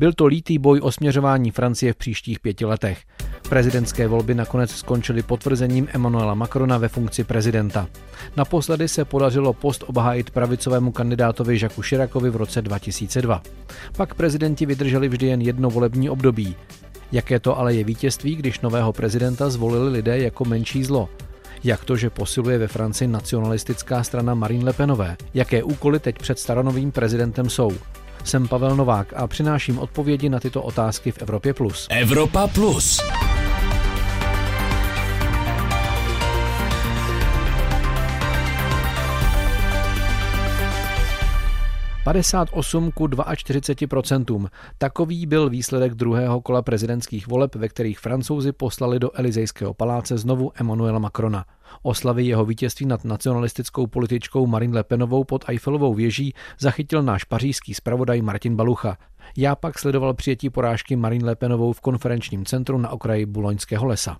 Byl to lítý boj o směřování Francie v příštích 5 letech. Prezidentské volby nakonec skončily potvrzením Emmanuela Macrona ve funkci prezidenta. Naposledy se podařilo post obhájit pravicovému kandidátovi Jacques Chiracovi v roce 2002. Pak prezidenti vydrželi vždy jen jedno volební období. Jaké to ale je vítězství, když nového prezidenta zvolili lidé jako menší zlo? Jak to, že posiluje ve Francii nacionalistická strana Marine Le Penové? Jaké úkoly teď před staronovým prezidentem jsou? Jsem Pavel Novák a přináším odpovědi na tyto otázky v Evropě+. Evropa+. %58 ku 42%. Takový byl výsledek druhého kola prezidentských voleb, ve kterých Francouzi poslali do Elizejského paláce znovu Emmanuela Macrona. Oslavy jeho vítězství nad nacionalistickou političkou Marine Le Penovou pod Eiffelovou věží zachytil náš pařížský zpravodaj Martin Balucha. Já pak sledoval přijetí porážky Marine Le Penovou v konferenčním centru na okraji Bulonského lesa.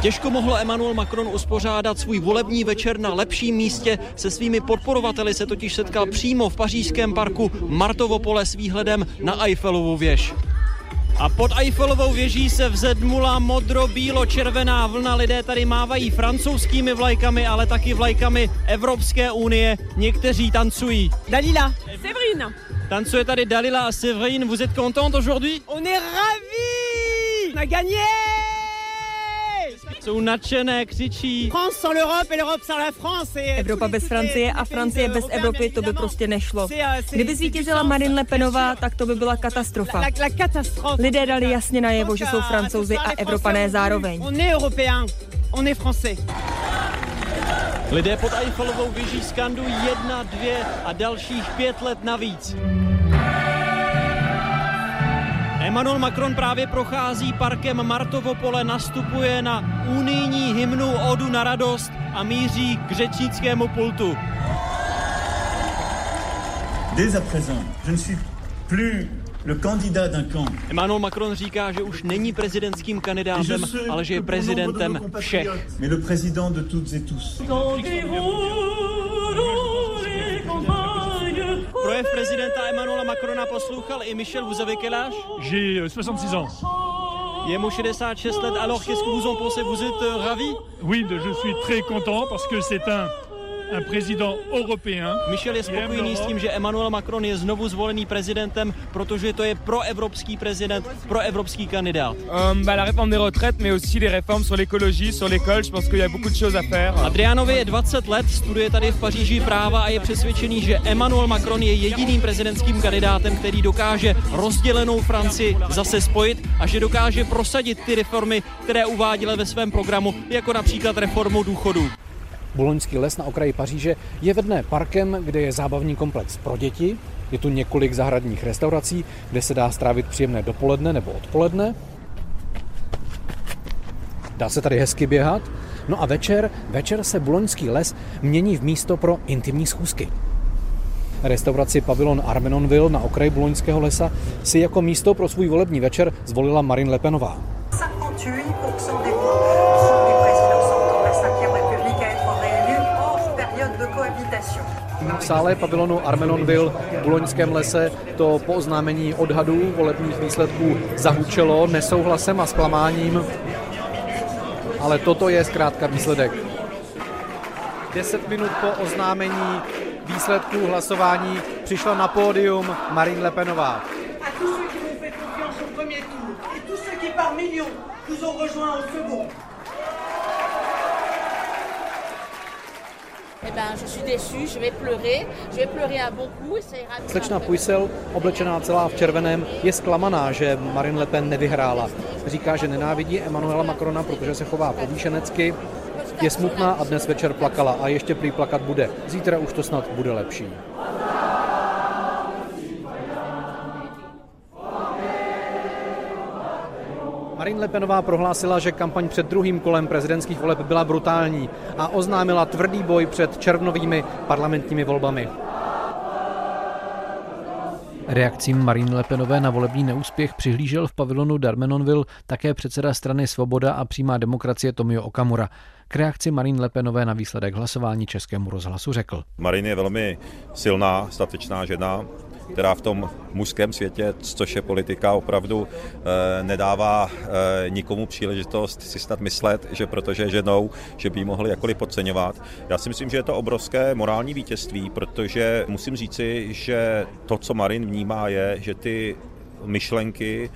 Těžko mohl Emmanuel Macron uspořádat svůj volební večer na lepším místě. Se svými podporovateli se totiž setkal přímo v pařížském parku Martovopole s výhledem na Eiffelovu věž. A pod Eiffelovou věží se vzedmula modro-bílo-červená vlna. Lidé tady mávají francouzskými vlajkami, ale taky vlajkami Evropské unie. Někteří tancují. Dalila, Séverine. Tancuje tady Dalila a Séverine. Vous êtes contente aujourd'hui? On est ravis! On a gagné! Jsou nadšené, křičí. Evropa bez Francie a Francie bez Evropy, to by prostě nešlo. Kdyby zvítězila Marine Le Penová, tak to by byla katastrofa. Lidé dali jasně najevo, že jsou Francouzi a Evropané zároveň. Lidé pod Eiffelovou věží skandují 1, 2 a dalších 5 let navíc. Emmanuel Macron právě prochází parkem Martovopole, nastupuje na unijní hymnu Odu na radost a míří k řečnickému pultu. Dès à présent, je ne suis plus le candidat d'un camp. Emmanuel Macron říká, že už není prezidentským kandidátem, ale že je prezidentem všech. Mais le président de toutes et tous. Projev prezidenta Emmanuela Macrona poslouchal i Michel, vous avez quel âge? J'ai 66 ans. Je mu 66 let, alors qu'est-ce que vous en pensez? Vous êtes ravi? Oui, je suis très content parce que c'est un président européen. Michel je spokojený s tím, že Emmanuel Macron je znovu zvolený prezidentem, protože to je proevropský prezident, proevropský kandidát. La réforme des retraites, mais aussi les réformes sur l'écologie, sur l'école, je pense qu'il y a beaucoup de choses à faire. Adrianovi je 20 let, studuje tady v Paříži práva a je přesvědčený, že Emmanuel Macron je jediným prezidentským kandidátem, který dokáže rozdělenou Francii zase spojit a že dokáže prosadit ty reformy, které uváděl ve svém programu, jako například reformu důchodů. Bulonský les na okraji Paříže je ve dne parkem, kde je zábavní komplex pro děti. Je tu několik zahradních restaurací, kde se dá strávit příjemné dopoledne nebo odpoledne. Dá se tady hezky běhat. No a večer se Bulonský les mění v místo pro intimní schůzky. Restauraci Pavilion Armenonville na okraji Bulonského lesa si jako místo pro svůj volební večer zvolila Marine Le Penová. V sále pavilonu Armenonville v Buloňském lese to po oznámení odhadů volebních výsledků zahučelo nesouhlasem a zklamáním, ale toto je zkrátka výsledek. 10 minut po oznámení výsledků hlasování přišla na pódium Marine Le Penová. Slečna Puisel, oblečená celá v červeném, je zklamaná, že Marine Le Pen nevyhrála. Říká, že nenávidí Emmanuela Macrona, protože se chová povýšenecky. Je smutná a dnes večer plakala a ještě prý plakat bude. Zítra už to snad bude lepší. Marine Le Penová prohlásila, že kampaň před druhým kolem prezidentských voleb byla brutální a oznámila tvrdý boj před červnovými parlamentními volbami. Reakcí Marine Le Penové na volební neúspěch přihlížel v pavilonu d'Armenonville také předseda strany Svoboda a přímá demokracie Tomio Okamura. K reakci Marine Le Penové na výsledek hlasování Českému rozhlasu řekl. Marine je velmi silná, statečná žena, která v tom mužském světě, což je politika, opravdu nedává nikomu příležitost si snad myslet, že protože je ženou, že by ji mohli jakkoliv podceňovat. Já si myslím, že je to obrovské morální vítězství, protože musím říci, že to, co Marin vnímá, je, že ty myšlenky,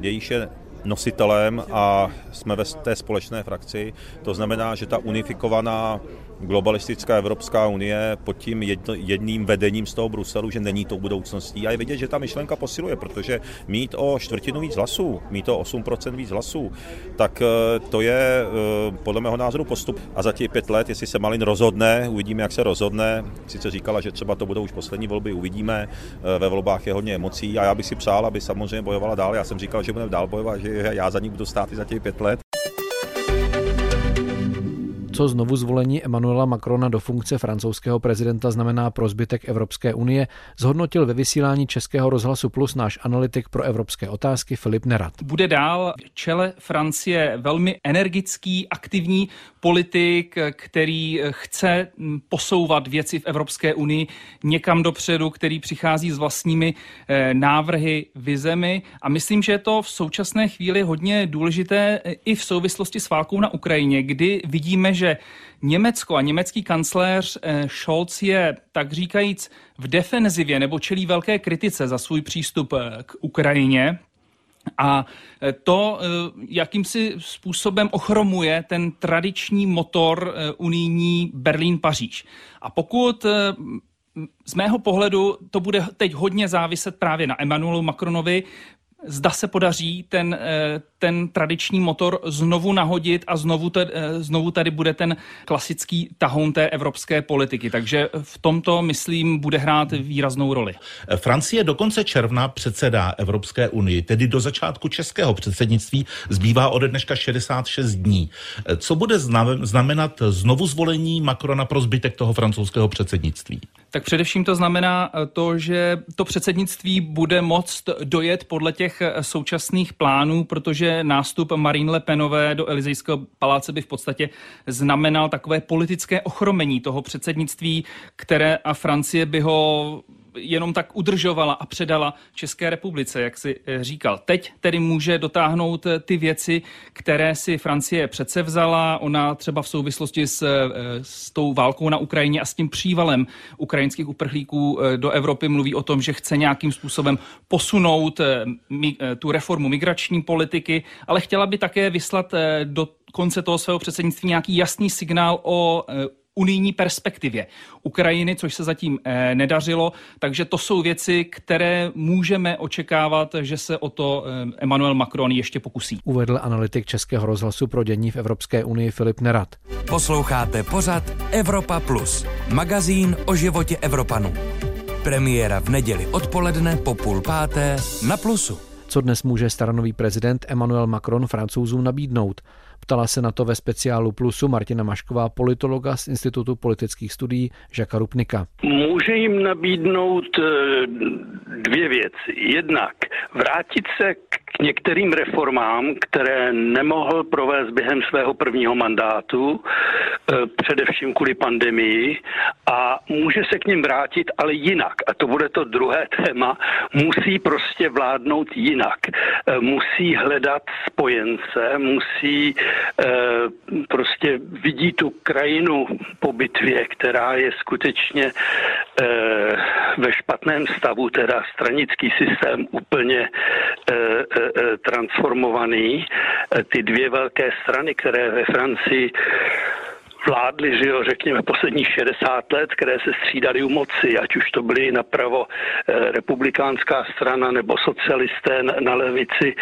jejíž je nositelem a jsme ve té společné frakci, to znamená, že ta unifikovaná globalistická Evropská unie pod tím jedním vedením z toho Bruselu, že není tou budoucností. A je vidět, že ta myšlenka posiluje, protože mít o 1/4 víc hlasů, mít o 8% víc hlasů, tak to je podle mého názoru postup. A za těch 5 let, jestli se Malin rozhodne, uvidíme, jak se rozhodne. Sice říkala, že třeba to budou už poslední volby, uvidíme. Ve volbách je hodně emocí a já bych si přál, aby samozřejmě bojovala dál. Já jsem říkal, že budeme dál bojovat, že já za ní budu stát i za těch 5 let. Co znovu zvolení Emmanuela Macrona do funkce francouzského prezidenta znamená pro zbytek Evropské unie, zhodnotil ve vysílání Českého rozhlasu Plus náš analytik pro evropské otázky Filip Nerad. Bude dál v čele Francie velmi energický, aktivní politik, který chce posouvat věci v Evropské unii někam dopředu, který přichází s vlastními návrhy, vizemi. A myslím, že je to v současné chvíli hodně důležité i v souvislosti s válkou na Ukrajině, kdy vidíme, že Německo a německý kancléř Scholz je, tak říkajíc, v defenzivě nebo čelí velké kritice za svůj přístup k Ukrajině. A to jakýmsi způsobem ochromuje ten tradiční motor unijní Berlín-Paříž. A pokud z mého pohledu to bude teď hodně záviset právě na Emmanuelu Macronovi, zda se podaří ten tradiční motor znovu nahodit a znovu tady bude ten klasický tahoun té evropské politiky. Takže v tomto, myslím, bude hrát výraznou roli. Francie do konce června předsedá Evropské unii, tedy do začátku českého předsednictví zbývá ode dneška 66 dní. Co bude znamenat znovu zvolení Macrona pro zbytek toho francouzského předsednictví? Tak především to znamená to, že to předsednictví bude moct dojet podle těch současných plánů, protože nástup Marine Le Penové do Elizejského paláce by v podstatě znamenal takové politické ochromení toho předsednictví, které a Francie by ho jenom tak udržovala a předala České republice, jak si říkal. Teď tedy může dotáhnout ty věci, které si Francie předsevzala. Ona třeba v souvislosti s tou válkou na Ukrajině a s tím přívalem ukrajinských uprchlíků do Evropy mluví o tom, že chce nějakým způsobem posunout tu reformu migrační politiky, ale chtěla by také vyslat do konce toho svého předsednictví nějaký jasný signál o unijní perspektivě Ukrajiny, což se zatím nedařilo, takže to jsou věci, které můžeme očekávat, že se o to Emmanuel Macron ještě pokusí. Uvedl analytik Českého rozhlasu pro dění v Evropské unii Filip Nerad. Posloucháte pořad Evropa Plus, magazín o životě Evropanů. Premiéra v neděli odpoledne po 17:30 na Plusu. Co dnes může staronový prezident Emmanuel Macron Francouzům nabídnout? Ptala se na to ve speciálu Plusu Martina Mašková, politologa z Institutu politických studií Jacquesa Rupnika. Může jim nabídnout dvě věci. Jednak vrátit se k některým reformám, které nemohl provést během svého prvního mandátu, především kvůli pandemii, a může se k ním vrátit, ale jinak. A to bude to druhé téma. Musí prostě vládnout jinak. Musí hledat spojence, musí prostě vidí tu krajinu po bitvě, která je skutečně ve špatném stavu, teda stranický systém úplně transformovaný. Ty dvě velké strany, které ve Francii vládli, že jo, řekněme, posledních 60 let, které se střídali u moci, ať už to byly napravo republikánská strana nebo socialisté na levici,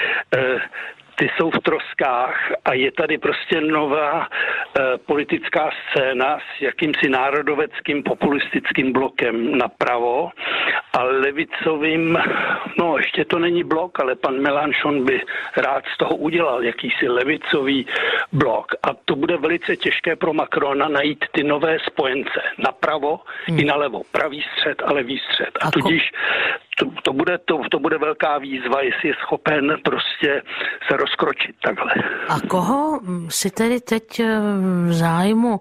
ty jsou v troskách a je tady prostě nová politická scéna s jakýmsi národoveckým populistickým blokem napravo a levicovým, no ještě to není blok, ale pan Mélenchon by rád z toho udělal jakýsi levicový blok a to bude velice těžké pro Macrona najít ty nové spojence napravo i nalevo, pravý střed a levý střed a tudíž to bude velká výzva, jestli je schopen prostě se rozkročit takhle. A koho si tedy teď v zájmu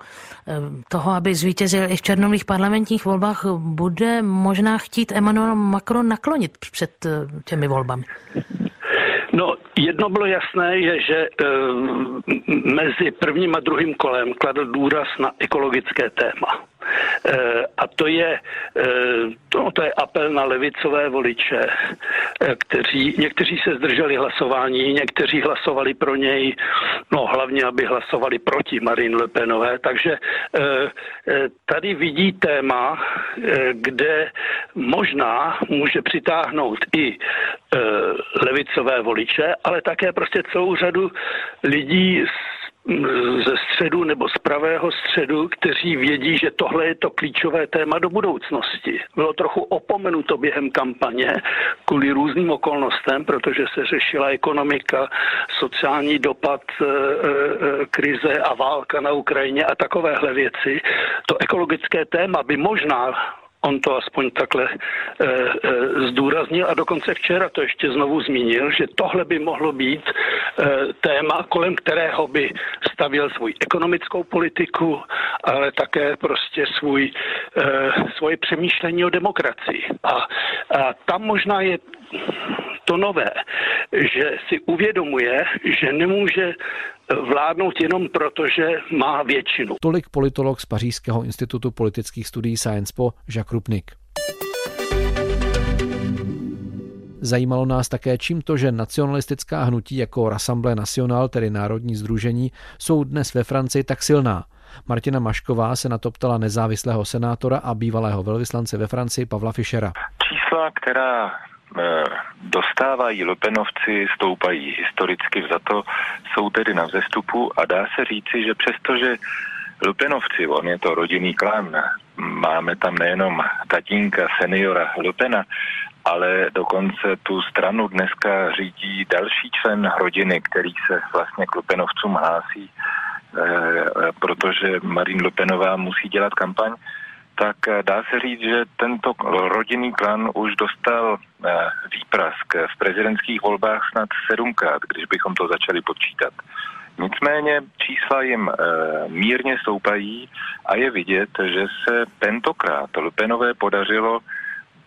toho, aby zvítězil i v červnových parlamentních volbách, bude možná chtít Emmanuel Macron naklonit před těmi volbami? No, jedno bylo jasné, je, že mezi prvním a druhým kolem kladl důraz na ekologické téma. A to je apel na levicové voliče, někteří se zdrželi hlasování, někteří hlasovali pro něj, no hlavně, aby hlasovali proti Marine Le Penové. Takže tady vidí téma, kde možná může přitáhnout i levicové voliče, ale také prostě celou řadu lidí ze středu nebo z pravého středu, kteří vědí, že tohle je to klíčové téma do budoucnosti. Bylo trochu opomenuto během kampaně kvůli různým okolnostem, protože se řešila ekonomika, sociální dopad krize a válka na Ukrajině a takovéhle věci. To ekologické téma by možná on to aspoň takhle zdůraznil a dokonce včera to ještě znovu zmínil, že tohle by mohlo být téma, kolem kterého by stavěl svou ekonomickou politiku, ale také prostě svoje přemýšlení o demokracii. A tam možná je to nové, že si uvědomuje, že nemůže vládnout jenom proto, že má většinu. Tolik politolog z Pařížského institutu politických studií Science Po, Jacques Rupnik. Zajímalo nás také, čím to, že nacionalistická hnutí jako Rassemble National, tedy Národní sdružení, jsou dnes ve Francii tak silná. Martina Mašková se na to ptala nezávislého senátora a bývalého velvyslance ve Francii Pavla Fischera. Čísla, která dostávají Lepenovci, stoupají historicky vzato, jsou tedy na vzestupu a dá se říci, že přestože Lepenovci, on je to rodinný klan, máme tam nejenom tatínka, seniora Lepena, ale dokonce tu stranu dneska řídí další člen rodiny, který se vlastně k Lepenovcům hlásí, protože Marine Le Penová musí dělat kampaň, tak dá se říct, že tento rodinný klan už dostal výprask v prezidentských volbách snad 7krát, když bychom to začali počítat. Nicméně čísla jim mírně stoupají a je vidět, že se tentokrát Le Penové podařilo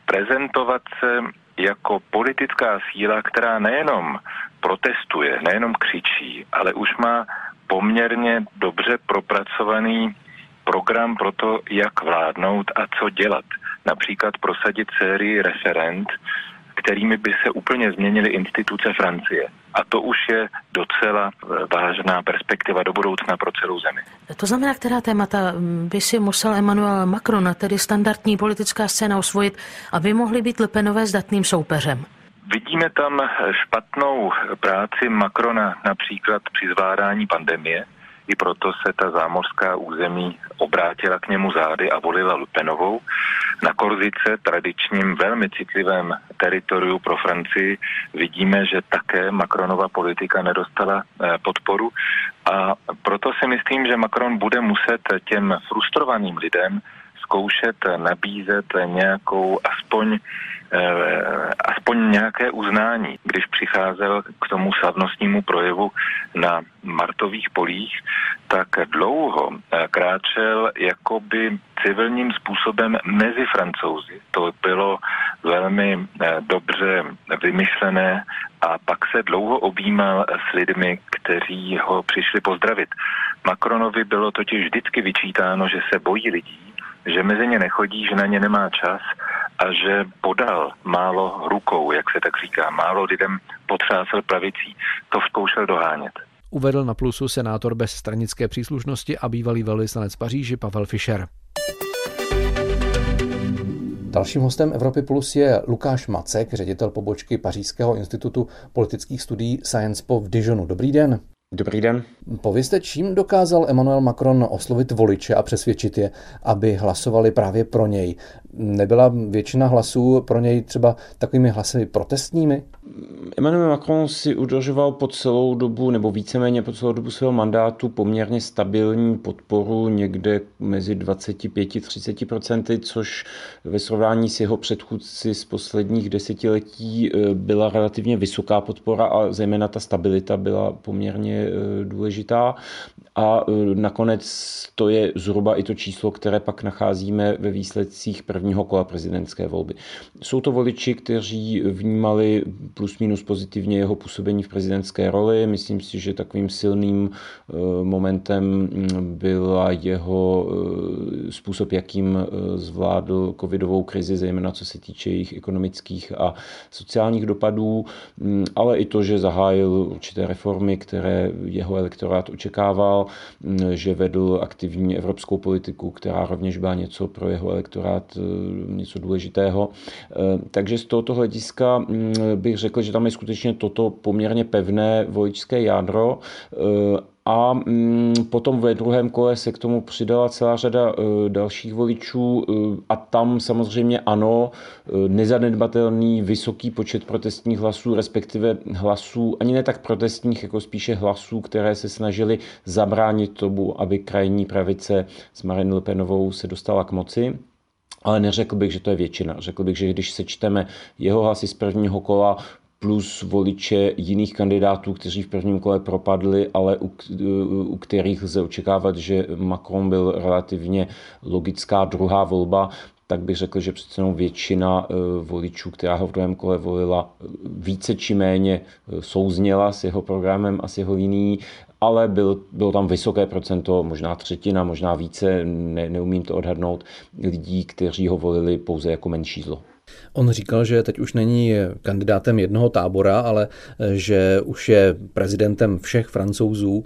prezentovat se jako politická síla, která nejenom protestuje, nejenom křičí, ale už má poměrně dobře propracovaný program pro to, jak vládnout a co dělat. Například prosadit sérii referend, kterými by se úplně změnily instituce Francie. A to už je docela vážná perspektiva do budoucna pro celou zemi. To znamená, která témata by si musel Emmanuel Macron, tedy standardní politická scéna, osvojit, aby mohly být Le Penové zdatným soupeřem? Vidíme tam špatnou práci Macrona například při zvládání pandemie. I proto se ta zámořská území obrátila k němu zády a volila Le Penovou. Na Korzice, tradičním velmi citlivém teritoriu pro Francii, vidíme, že také Macronova politika nedostala podporu. A proto si myslím, že Macron bude muset těm frustrovaným lidem zkoušet nabízet nějakou aspoň nějaké uznání, když přicházel k tomu slavnostnímu projevu na Martových polích, tak dlouho kráčel jakoby civilním způsobem mezi Francouzi. To bylo velmi dobře vymyšlené a pak se dlouho objímal s lidmi, kteří ho přišli pozdravit. Macronovi bylo totiž vždycky vyčítáno, že se bojí lidí, že mezi ně nechodí, že na ně nemá čas a že podal málo rukou, jak se tak říká, málo lidem potřásl pravicí. To zkoušel dohánět. Uvedl na Plusu senátor bez stranické příslušnosti a bývalý velvyslanec Paříži Pavel Fischer. Dalším hostem Evropy Plus je Lukáš Macek, ředitel pobočky Pařížského institutu politických studií Science Po v Dijonu. Dobrý den. Dobrý den. Povězte, čím dokázal Emmanuel Macron oslovit voliče a přesvědčit je, aby hlasovali právě pro něj? Nebyla většina hlasů pro něj třeba takovými hlasy protestními? Emmanuel Macron si udržoval po celou dobu, nebo víceméně po celou dobu svého mandátu poměrně stabilní podporu někde mezi 25–30%, což ve srovnání s jeho předchůdci z posledních desetiletí byla relativně vysoká podpora a zejména ta stabilita byla poměrně důležitá. A nakonec to je zhruba i to číslo, které pak nacházíme ve výsledcích prvního kola prezidentské volby. Jsou to voliči, kteří vnímali plus minus pozitivně jeho působení v prezidentské roli. Myslím si, že takovým silným momentem byla jeho způsob, jakým zvládl covidovou krizi, zejména co se týče jejich ekonomických a sociálních dopadů, ale i to, že zahájil určité reformy, které jeho elektorát očekával, že vedl aktivní evropskou politiku, která rovněž byla něco pro jeho elektorát něco důležitého. Takže z tohoto hlediska bych řekl, že tam je skutečně toto poměrně pevné voličské jádro. A potom ve druhém kole se k tomu přidala celá řada dalších voličů a tam samozřejmě ano, nezanedbatelný vysoký počet protestních hlasů, respektive hlasů, ani ne tak protestních, jako spíše hlasů, které se snažili zabránit tomu, aby krajní pravice s Marine Le Penovou se dostala k moci. Ale neřekl bych, že to je většina. Řekl bych, že když sečteme jeho hlasy z prvního kola plus voliče jiných kandidátů, kteří v prvním kole propadli, ale u kterých lze očekávat, že Macron byl relativně logická druhá volba, tak bych řekl, že přece jenom většina voličů, která ho v druhém kole volila, více či méně souzněla s jeho programem a s jeho linií, ale bylo tam vysoké procento, možná třetina, možná více, neumím to odhadnout, lidí, kteří ho volili pouze jako menší zlo. On říkal, že teď už není kandidátem jednoho tábora, ale že už je prezidentem všech Francouzů.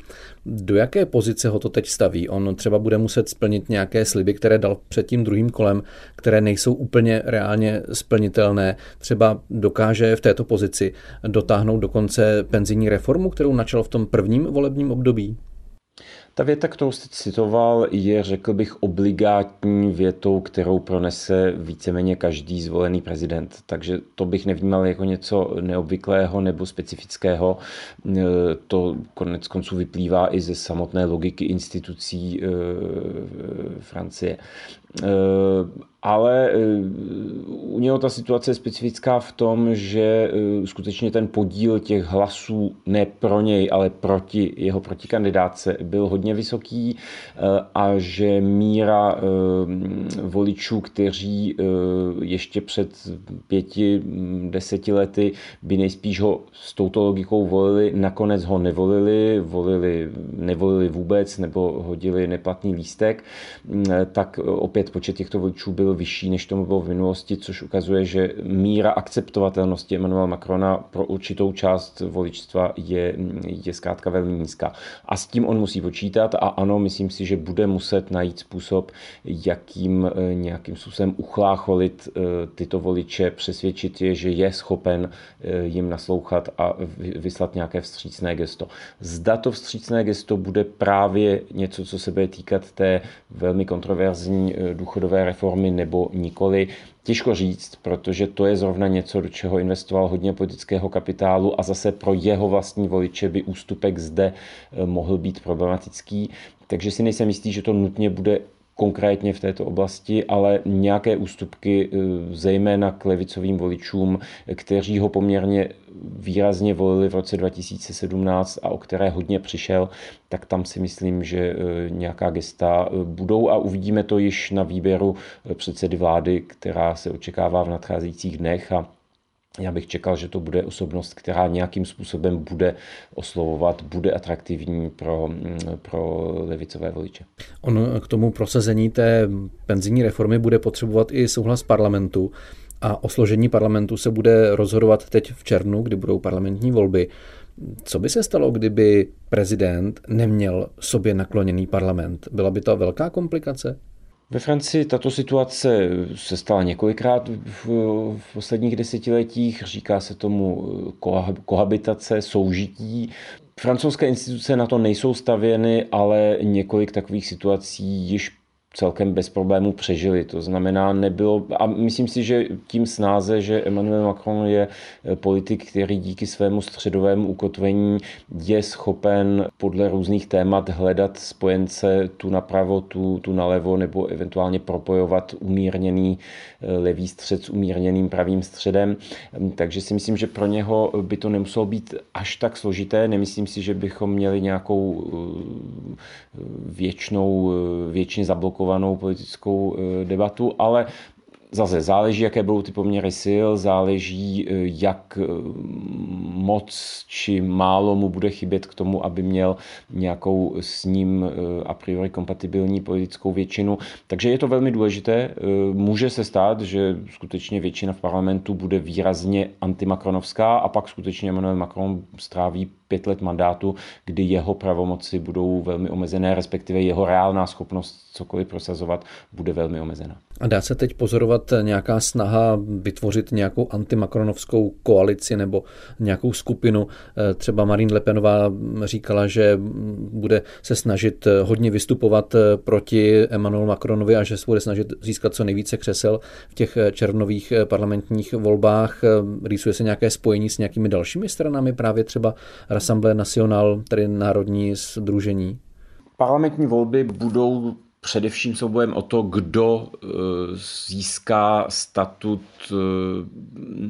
Do jaké pozice ho to teď staví? On třeba bude muset splnit nějaké sliby, které dal před tím druhým kolem, které nejsou úplně reálně splnitelné. Třeba dokáže v této pozici dotáhnout dokonce penzijní reformu, kterou načal v tom prvním volebním období? Ta věta, kterou jste citoval, je, řekl bych, obligátní větou, kterou pronese víceméně každý zvolený prezident. Takže to bych nevnímal jako něco neobvyklého nebo specifického. To koneckonců vyplývá i ze samotné logiky institucí Francie. Ale u něho ta situace je specifická v tom, že skutečně ten podíl těch hlasů ne pro něj, ale proti jeho protikandidátce byl hodně vysoký a že míra voličů, kteří ještě před 5–10 lety by nejspíš ho s touto logikou volili, nakonec ho nevolili, nevolili vůbec nebo hodili neplatný lístek, tak opět počet těchto voličů byl vyšší, než tomu bylo v minulosti, což ukazuje, že míra akceptovatelnosti Emmanuela Macrona pro určitou část voličstva je zkrátka velmi nízká. A s tím on musí počítat a ano, myslím si, že bude muset najít způsob, jakým nějakým způsobem uchlácholit tyto voliče, přesvědčit je, že je schopen jim naslouchat a vyslat nějaké vstřícné gesto. Zda to vstřícné gesto bude právě něco, co se bude týkat té velmi kontroverzní důchodové reformy nebo nikoli, těžko říct, protože to je zrovna něco, do čeho investoval hodně politického kapitálu a zase pro jeho vlastní voliče by ústupek zde mohl být problematický. Takže si nejsem jistý, že to nutně bude konkrétně v této oblasti, ale nějaké ústupky zejména k levicovým voličům, kteří ho poměrně výrazně volili v roce 2017 a o které hodně přišel, tak tam si myslím, že nějaká gesta budou a uvidíme to již na výběru předsedy vlády, která se očekává v nadcházejících dnech a já bych čekal, že to bude osobnost, která nějakým způsobem bude oslovovat, bude atraktivní pro levicové voliče. On k tomu prosazení té penzijní reformy bude potřebovat i souhlas parlamentu a o složení parlamentu se bude rozhodovat teď v červnu, kdy budou parlamentní volby. Co by se stalo, kdyby prezident neměl sobě nakloněný parlament? Byla by to velká komplikace? Ve Francii tato situace se stala několikrát v posledních desetiletích, říká se tomu kohabitace, soužití. Francouzské instituce na to nejsou stavěny, ale několik takových situací již celkem bez problémů přežili. To znamená, nebylo, a myslím si, že tím snáze, že Emmanuel Macron je politik, který díky svému středovému ukotvení je schopen podle různých témat hledat spojence tu napravo, tu nalevo, nebo eventuálně propojovat umírněný levý střed s umírněným pravým středem. Takže si myslím, že pro něho by to nemuselo být až tak složité. Nemyslím si, že bychom měli nějakou věčně zablokovanou politickou debatu, ale zase záleží, jaké budou ty poměry sil, záleží, jak moc či málo mu bude chybět k tomu, aby měl nějakou s ním a priori kompatibilní politickou většinu. Takže je to velmi důležité. Může se stát, že skutečně většina v parlamentu bude výrazně antimakronovská a pak skutečně Emmanuel Macron stráví 5 let mandátu, kdy jeho pravomoci budou velmi omezené, respektive jeho reálná schopnost cokoliv prosazovat bude velmi omezená. A dá se teď pozorovat nějaká snaha vytvořit nějakou antimakronovskou koalici nebo nějakou skupinu? Třeba Marine Le Penová říkala, že bude se snažit hodně vystupovat proti Emmanuelu Macronovi a že se bude snažit získat co nejvíce křesel v těch červnových parlamentních volbách. Rýsuje se nějaké spojení s nějakými dalšími stranami, právě třeba Rassemble National, tedy Národní sdružení? Parlamentní volby budou především soubojem o to, kdo získá statut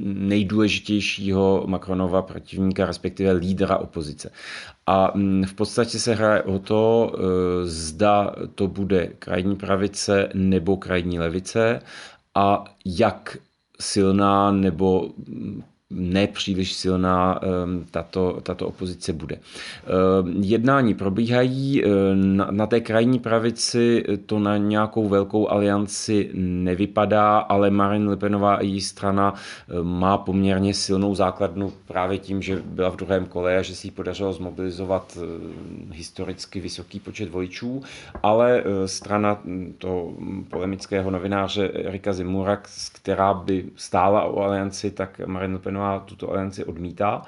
nejdůležitějšího Macronova protivníka, respektive lídra opozice. A v podstatě se hraje o to, zda to bude krajní pravice nebo krajní levice a jak silná nebo nepříliš silná tato opozice bude. Jednání probíhají, na té krajní pravici to na nějakou velkou alianci nevypadá, ale Marine Le Penová a její strana má poměrně silnou základnu právě tím, že byla v druhém kole a že se jí podařilo zmobilizovat historicky vysoký počet voličů, ale strana toho polemického novináře Erika Zemmoura, která by stála o alianci, tak Marine Le Penová tuto alianci odmítá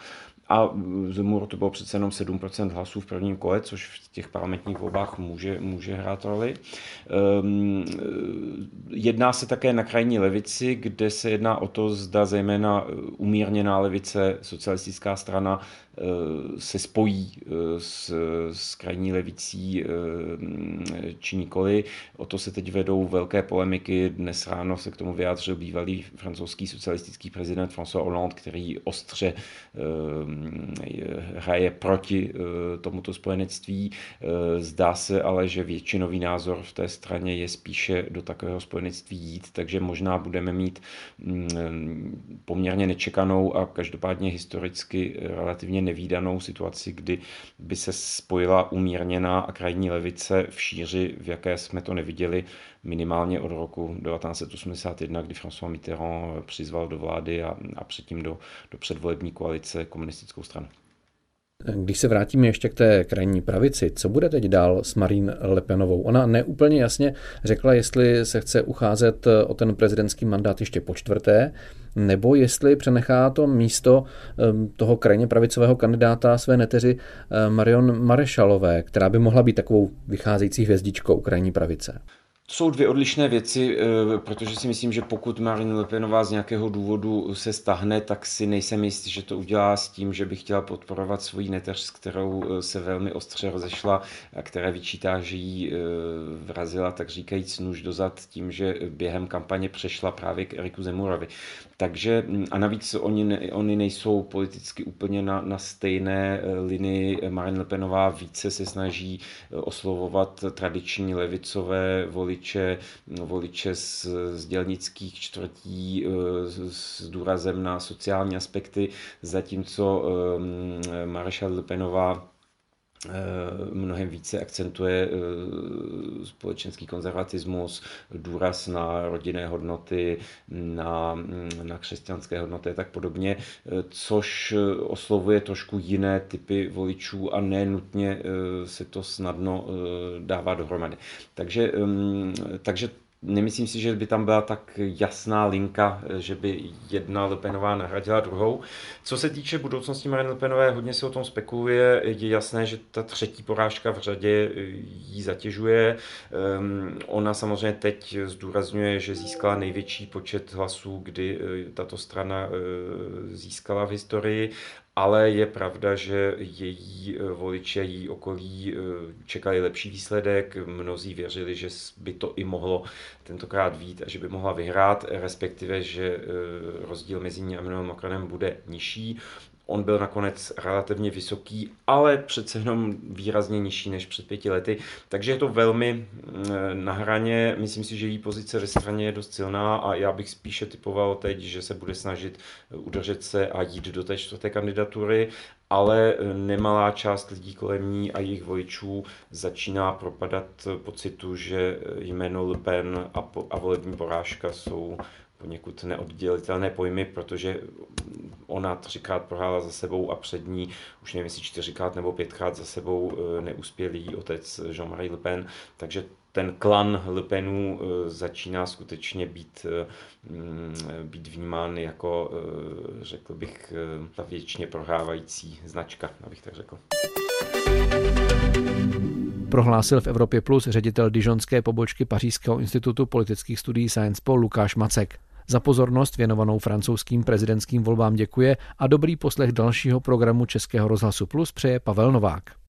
a Zemmour to bylo přece jenom 7% hlasů v prvním kole, což v těch parlamentních volbách může hrát roli. Jedná se také na krajní levici, kde se jedná o to, zda zejména umírněná levice, socialistická strana, se spojí s krajní levicí či nikoli. O to se teď vedou velké polemiky. Dnes ráno se k tomu vyjádřil bývalý francouzský socialistický prezident François Hollande, který ostře hraje proti tomuto spojenectví. Zdá se ale, že většinový názor v té straně je spíše do takového spojenectví jít, takže možná budeme mít poměrně nečekanou a každopádně historicky relativně nevídanou situaci, kdy by se spojila umírněná a krajní levice v šíři, v jaké jsme to neviděli minimálně od roku 1981, kdy François Mitterrand přizval do vlády a předtím do předvolební koalice komunistickou stranu. Když se vrátíme ještě k té krajní pravici, co bude teď dál s Marine Le Penovou? Ona neúplně jasně řekla, jestli se chce ucházet o ten prezidentský mandát ještě po čtvrté, nebo jestli přenechá to místo toho krajně pravicového kandidáta své neteři Marion Marešalové, která by mohla být takovou vycházející hvězdičkou krajní pravice. To jsou dvě odlišné věci, protože si myslím, že pokud Marine Le Penová z nějakého důvodu se stáhne, tak si nejsem jist, že to udělá s tím, že by chtěla podporovat svoji neteř, s kterou se velmi ostře rozešla a která vyčítá, že jí vrazila, tak říkajíc, nůž dozad tím, že během kampaně přešla právě k Eriku Zemmourovi. Takže a navíc oni nejsou politicky úplně na stejné linii. Marine Le Penová více se snaží oslovovat tradiční levicové voliče z dělnických čtvrtí s důrazem na sociální aspekty, zatímco Marešal Le Penová mnohem více akcentuje společenský konzervatismus, důraz na rodinné hodnoty, na křesťanské hodnoty a tak podobně, což oslovuje trošku jiné typy voličů a ne nutně se to snadno dává dohromady. Takže Nemyslím si, že by tam byla tak jasná linka, že by jedna Le Penová nahradila druhou. Co se týče budoucnosti Marine Le Penové, hodně se o tom spekuluje. Je jasné, že ta třetí porážka v řadě jí zatěžuje. Ona samozřejmě teď zdůrazňuje, že získala největší počet hlasů, kdy tato strana získala v historii. Ale je pravda, že její voliči a její okolí čekali lepší výsledek. Mnozí věřili, že by to i mohlo tentokrát vít a že by mohla vyhrát, respektive, že rozdíl mezi ní a Emmanuelem Macronem bude nižší. On byl nakonec relativně vysoký, ale přece jenom výrazně nižší než před 5 lety. Takže je to velmi na hraně. Myslím si, že její pozice ve straně je dost silná a já bych spíše typoval teď, že se bude snažit udržet se a jít do té 4. kandidatury, ale nemalá část lidí kolem ní a jejich voličů začíná propadat pocitu, že jméno Le Pen a volební porážka jsou poněkud neoddělitelné pojmy, protože ona 3krát prohrála za sebou a před ní, už nevím, jestli 4krát nebo 5krát za sebou neuspělý otec Jean-Marie Le Pen, takže ten klan Le Penů začíná skutečně být vnímán jako, řekl bych, ta věčně prohrávající značka, abych tak řekl. Prohlásil v Evropě Plus ředitel dijonské pobočky Pařížského institutu politických studií Science Po Lukáš Macek. Za pozornost věnovanou francouzským prezidentským volbám děkuje a dobrý poslech dalšího programu Českého rozhlasu Plus přeje Pavel Novák.